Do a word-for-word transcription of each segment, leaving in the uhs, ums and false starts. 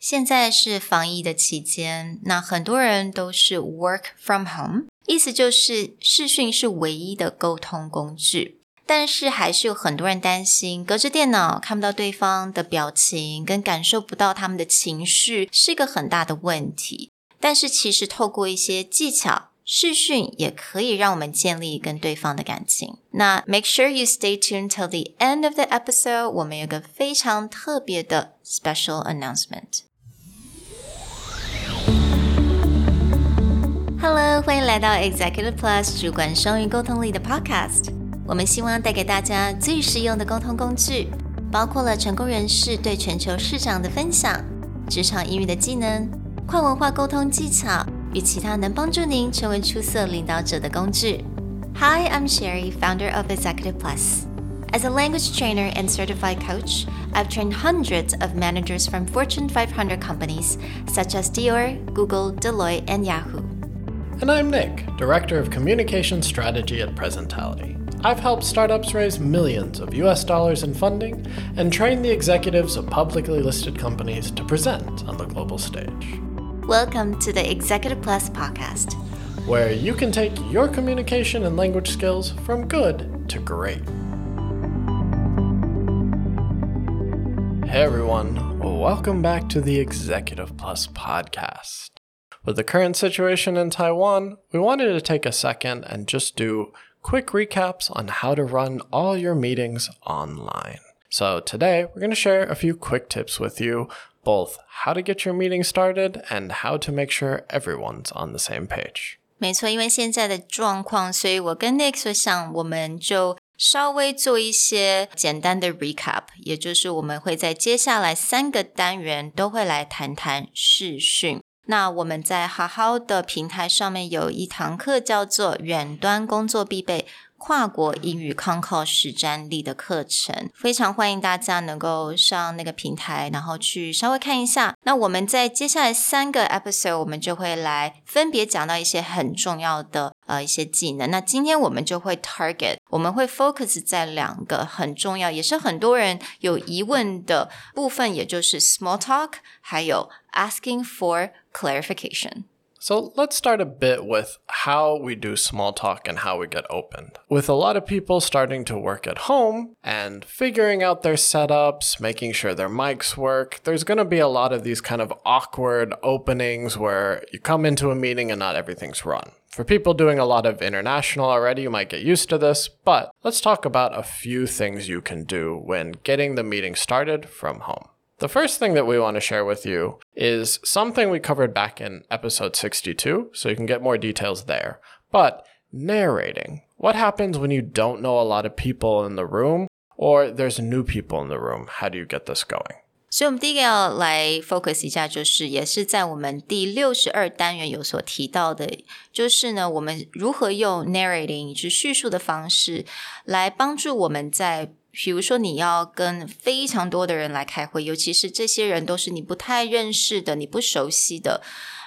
现在是防疫的期间，那很多人都是 work from home， 意思就是视讯是唯一的沟通工具，但是还是有很多人担心隔着电脑看不到对方的表情，跟感受不到他们的情绪，是一个很大的问题。但是其实透过一些技巧，视讯也可以让我们建立跟对方的感情。那 make sure you stay tuned till the end of the episode， 我们有个非常特别的 special announcement。Hello， 欢迎来到 Executive Plus 主管双语沟通力的 podcast。我们希望带给大家最实用的沟通工具，包括了成功人士对全球市场的分享、职场英语的技能、跨文化沟通技巧。与其他能帮助您成为出色领导者的工具。Hi, I'm Sherry, founder of Executive Plus. As a language trainer and certified coach, I've trained hundreds of managers from Fortune five hundred companies, such as Dior, Google, Deloitte, and Yahoo. And I'm Nick, Director of Communication Strategy at Presentality. I've helped startups raise millions of U S dollars in funding and trained the executives of publicly listed companies to present on the global stage.Welcome to the Executive Plus podcast, where you can take your communication and language skills from good to great. Hey everyone, welcome back to the Executive Plus podcast. With the current situation in Taiwan, we wanted to take a second and just do quick recaps on how to run all your meetings online. So today, we're going to share a few quick tips with you.Both how to get your meeting started and how to make sure everyone's on the same page. 没错，因为现在的状况，所以我跟 Nick 所想，我们就稍微做一些简单的 recap， 也就是我们会在接下来三个单元都会来谈谈视讯。那我们在好好的平台上面有一堂课叫做远端工作必备跨国英语 Concall 实战力的课程，非常欢迎大家能够上那个平台，然后去稍微看一下。那我们在接下来三个 episode， 我们就会来分别讲到一些很重要的呃一些技能。那今天我们就会 target， 我们会 focus 在两个很重要，也是很多人有疑问的部分，也就是 small talk， 还有 asking for clarification。So let's start a bit with how we do small talk and how we get opened. With a lot of people starting to work at home and figuring out their setups, making sure their mics work, there's going to be a lot of these kind of awkward openings where you come into a meeting and not everything's run. For people doing a lot of international already, you might get used to this, but let's talk about a few things you can do when getting the meeting started from home.The first thing that we want to share with you is something we covered back in episode sixty-two, so you can get more details there. But narrating. What happens when you don't know a lot of people in the room, or there's new people in the room? How do you get this going?所以我们第一个要来 focus 一下，就是也是在我们第六十二单元有所提到的，就是呢，我们如何用 narrating 以及叙述的方式来帮助我们在比如说你要跟非常多的人来开会，尤其是这些人都是你不太认识的，你不熟悉的，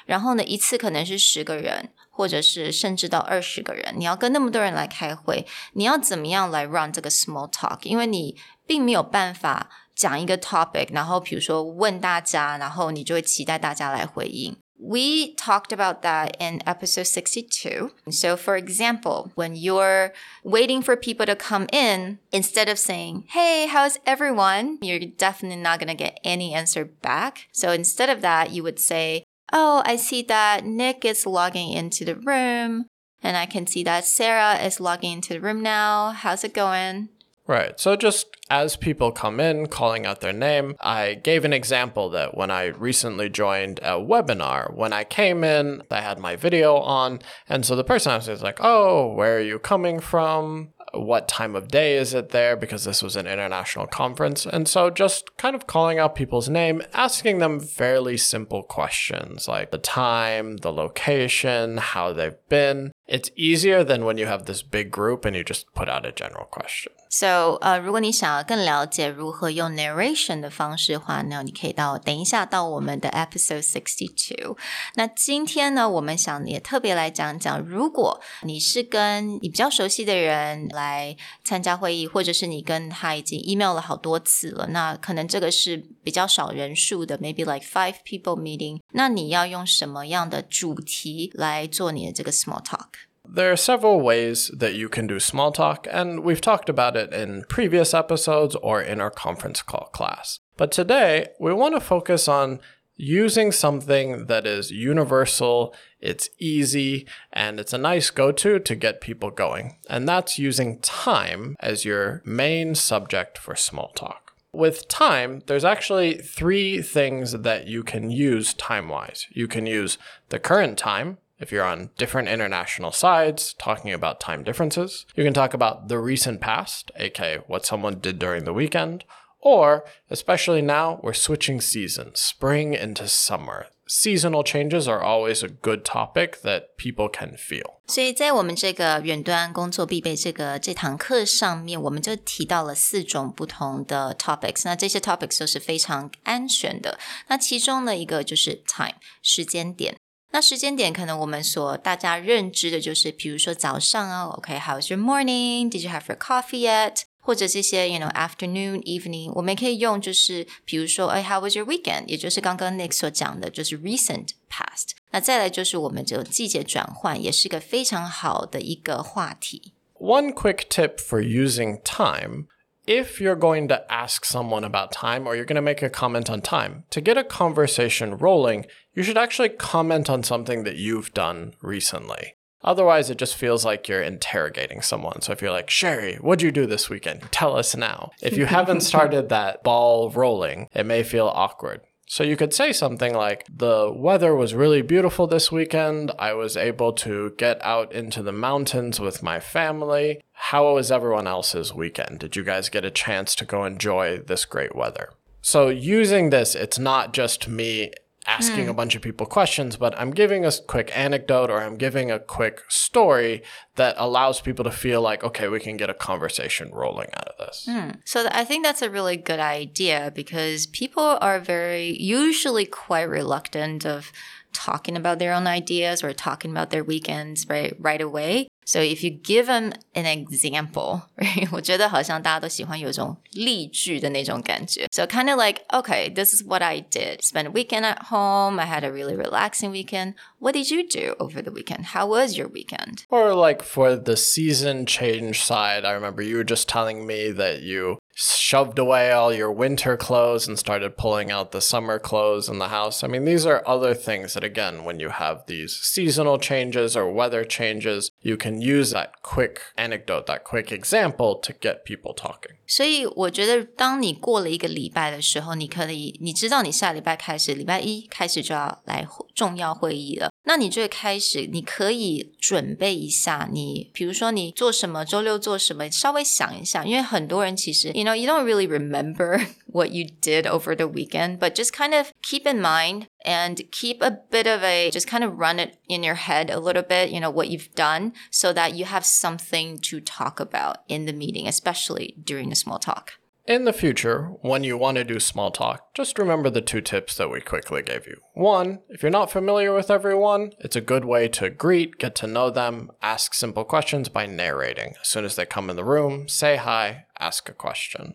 然后呢，一次可能是十个人，或者是甚至到二十个人，你要跟那么多人来开会，你要怎么样来 run 这个 small talk？ 因为你并没有办法讲一个 topic， 然后比如说问大家，然后你就会期待大家来回应。We talked about that in episode sixty-two. So for example, when you're waiting for people to come in, instead of saying, hey, how's everyone? You're definitely not going to get any answer back. So instead of that, you would say, oh, I see that Nick is logging into the room. And I can see that Sarah is logging into the room now. How's it going?Right. So just as people come in, calling out their name, I gave an example that when I recently joined a webinar, when I came in, I had my video on. And so the person asked me, like, oh, where are you coming from? What time of day is it there? Because this was an international conference. And so just kind of calling out people's name, asking them fairly simple questions like the time, the location, how they've been.It's easier than when you have this big group and you just put out a general question. So, uh, 如果你想要更了解如何用 narration 的方式的话呢，你可以到等一下到我们的 episode sixty-two。那今天呢，我们想也特别来讲讲，如果你是跟你比较熟悉的人来来参加会议，或者是你跟他已经 email 了好多次了，那可能这个是比较少人数的 maybe like five people meeting， 那你要用什么样的主题来做你的这个 small talk?There are several ways that you can do small talk, and we've talked about it in previous episodes or in our conference call class. But today, we want to focus on using something that is universal, it's easy, and it's a nice go-to to get people going. And that's using time as your main subject for small talk.With time, there's actually three things that you can use time-wise. You can use the current time.If you're on different international sides, talking about time differences, you can talk about the recent past, aka what someone did during the weekend, or especially now, we're switching seasons, spring into summer. Seasonal changes are always a good topic that people can feel.所以在我们这个远端工作必备这个这堂课上面，我们就提到了四种不同的 topics， 那这些 topics 都是非常安全的。那其中的一个就是 time， 时间点。那时间点可能我们所大家认知的就是比如说早上啊 OK, how was your morning? Did you have your coffee yet? 或者这些 you know, afternoon, evening 我们可以用就是比如说 how was your weekend? 也就是刚刚 Nick 所讲的就是 recent past 那再来就是我们就季节转换也是个非常好的一个话题 One quick tip for using time If you're going to ask someone about time or you're going to make a comment on time, to get a conversation rolling, you should actually comment on something that you've done recently. Otherwise, it just feels like you're interrogating someone. So if you're like, Sherry, what'd you do this weekend? Tell us now. If you haven't started that ball rolling, it may feel awkward.So you could say something like, the weather was really beautiful this weekend. I was able to get out into the mountains with my family. How was everyone else's weekend? Did you guys get a chance to go enjoy this great weather? So using this, it's not just me asking a bunch of people questions, but I'm giving a quick anecdote or I'm giving a quick story that allows people to feel like, okay, we can get a conversation rolling out of this. Mm. So th- I think that's a really good idea because people are very, usually quite reluctant of talking about their own ideas or talking about their weekends right, right away.So if you give them an example, right? 我觉得好像大家都喜欢有一种例句的那种感觉。So kind of like, okay, this is what I did. Spent a weekend at home. I had a really relaxing weekend. What did you do over the weekend? How was your weekend? Or like for the season change side, I remember you were just telling me that you shoved away all your winter clothes and started pulling out the summer clothes in the house. I mean, these are other things that, again, when you have these seasonal changes or weather changes, you can use that quick anecdote, that quick example to get people talking. 所以我觉得当你过了一个礼拜的时候，你可以，你知道你下礼拜开始，礼拜一开始就要来重要会议了。那你就开始你可以准备一下你比如说你做什么周六做什么稍微想一下因为很多人其实 you know, you don't really remember what you did over the weekend but just kind of keep in mind and keep a bit of a just kind of run it in your head a little bit you know, what you've done so that you have something to talk about in the meeting especially during the small talk.In the future, when you want to do small talk, just remember the two tips that we quickly gave you. One, if you're not familiar with everyone, it's a good way to greet, get to know them, ask simple questions by narrating. As soon as they come in the room, say hi, ask a question.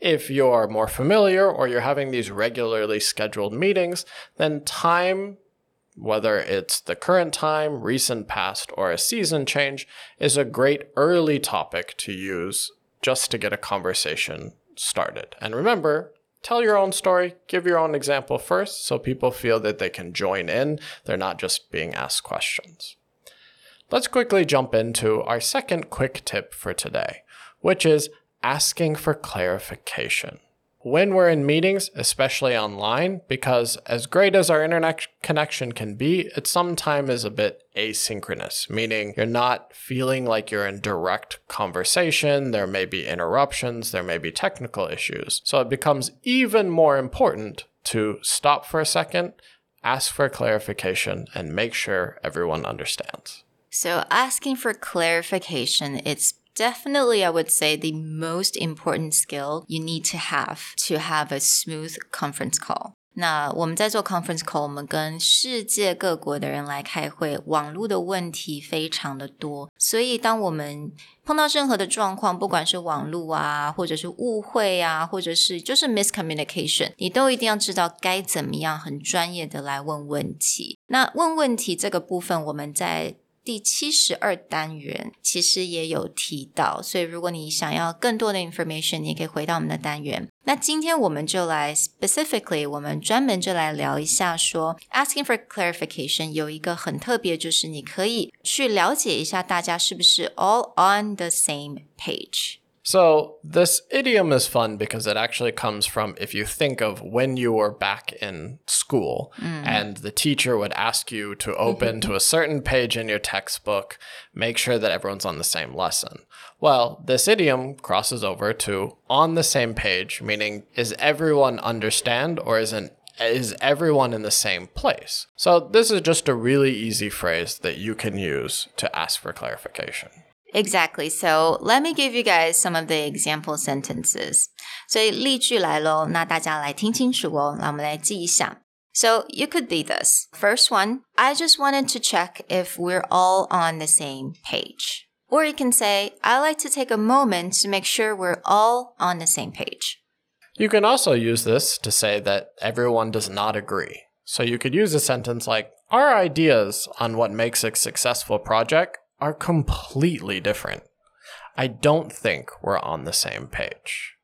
If you're more familiar or you're having these regularly scheduled meetings, then time, whether it's the current time, recent past, or a season change, is a great early topic to use.Just to get a conversation started. And remember, tell your own story, give your own example first, so people feel that they can join in. They're not just being asked questions. Let's quickly jump into our second quick tip for today, which is asking for clarification. When we're in meetings, especially online, because as great as our internet connection can be, it sometimes is a bit asynchronous, meaning you're not feeling like you're in direct conversation. There may be interruptions. There may be technical issues. So it becomes even more important to stop for a second, ask for clarification, and make sure everyone understands. So asking for clarification, it's definitely, I would say, the most important skill you need to have to have a smooth conference call. 那我们在做 conference call， 我们跟世界各国的人来开会，网络的问题非常的多，所以当我们碰到任何的状况，不管是网络啊，或者是误会啊，或者是就是 miscommunication， 你都一定要知道该怎么样很专业的来问问题。那问问题这个部分我们在第七十二单元其实也有提到，所以如果你想要更多的 information， 你也可以回到我们的单元。那今天我们就来 specifically， 我们专门就来聊一下说 asking for clarification 有一个很特别，就是你可以去了解一下大家是不是 all on the same page。So this idiom is fun because it actually comes from, if you think of when you were back in school mm. and the teacher would ask you to open to a certain page in your textbook, make sure that everyone's on the same lesson. Well, this idiom crosses over to on the same page, meaning is everyone understand or isn't is everyone in the same place? So this is just a really easy phrase that you can use to ask for clarification.Exactly. So let me give you guys some of the example sentences. 所以例句来咯，那大家来听清楚哦，那我们来记一下。So you could be this. First one, I just wanted to check if we're all on the same page. Or you can say, I like to take a moment to make sure we're all on the same page. You can also use this to say that everyone does not agree. So you could use a sentence like, our ideas on what makes a successful project are completely different. I don't think we're on the same page.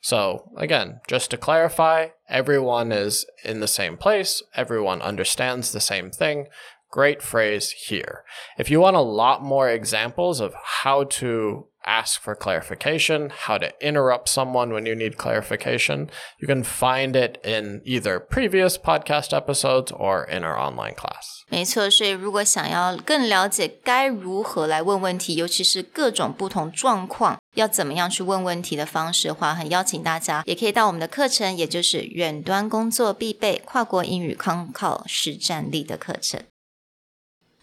So again, just to clarify, everyone is in the same place. Everyone understands the same thing. Great phrase here. If you want a lot more examples of how to ask for clarification, how to interrupt someone when you need clarification, you can find it in either previous podcast episodes or in our online class. 没错，所以如果想要更了解该如何来问问题，尤其是各种不同状况，要怎么样去问问题的方式的话，很邀请大家也可以到我们的课程，也就是远端工作必备跨国英语 Concall 实战力的课程。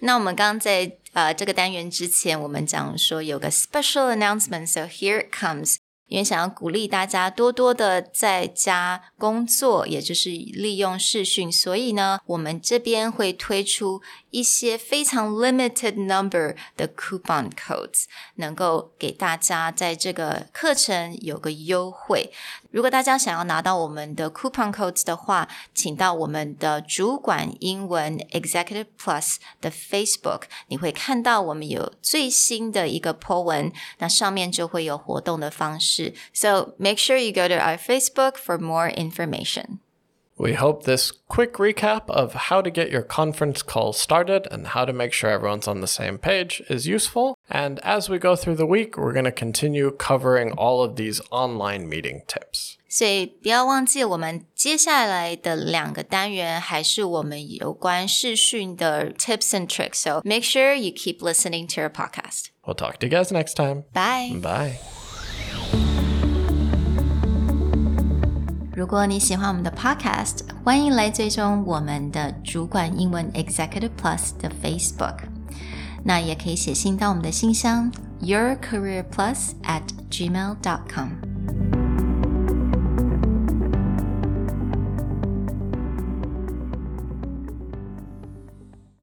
那我们刚刚在呃这个单元之前，我们讲说有个 special announcement, so here it comes. 因为想要鼓励大家多多的在家工作，也就是利用视讯，所以呢，我们这边会推出一些非常 limited number 的 coupon codes， 能够给大家在这个课程有个优惠。如果大家想要拿到我们的 coupon codes 的话，请到我们的主管英文 Executive Plus 的 Facebook， 你会看到我们有最新的一个 po 文，那上面就会有活动的方式。So make sure you go to our Facebook for more information.We hope this quick recap of how to get your conference call started and how to make sure everyone's on the same page is useful. And as we go through the week, we're going to continue covering all of these online meeting tips. 所以不要忘记，我们接下来的两个单元还是我们有关视讯的 tips and tricks. So make sure you keep listening to our podcast. We'll talk to you guys next time. Bye. Bye.如果你喜欢我们的 podcast， 欢迎来追踪我们的主管英文 Executive Plus 的 Facebook， 那也可以写信到我们的信箱 yourcareerplus at gmail dot com。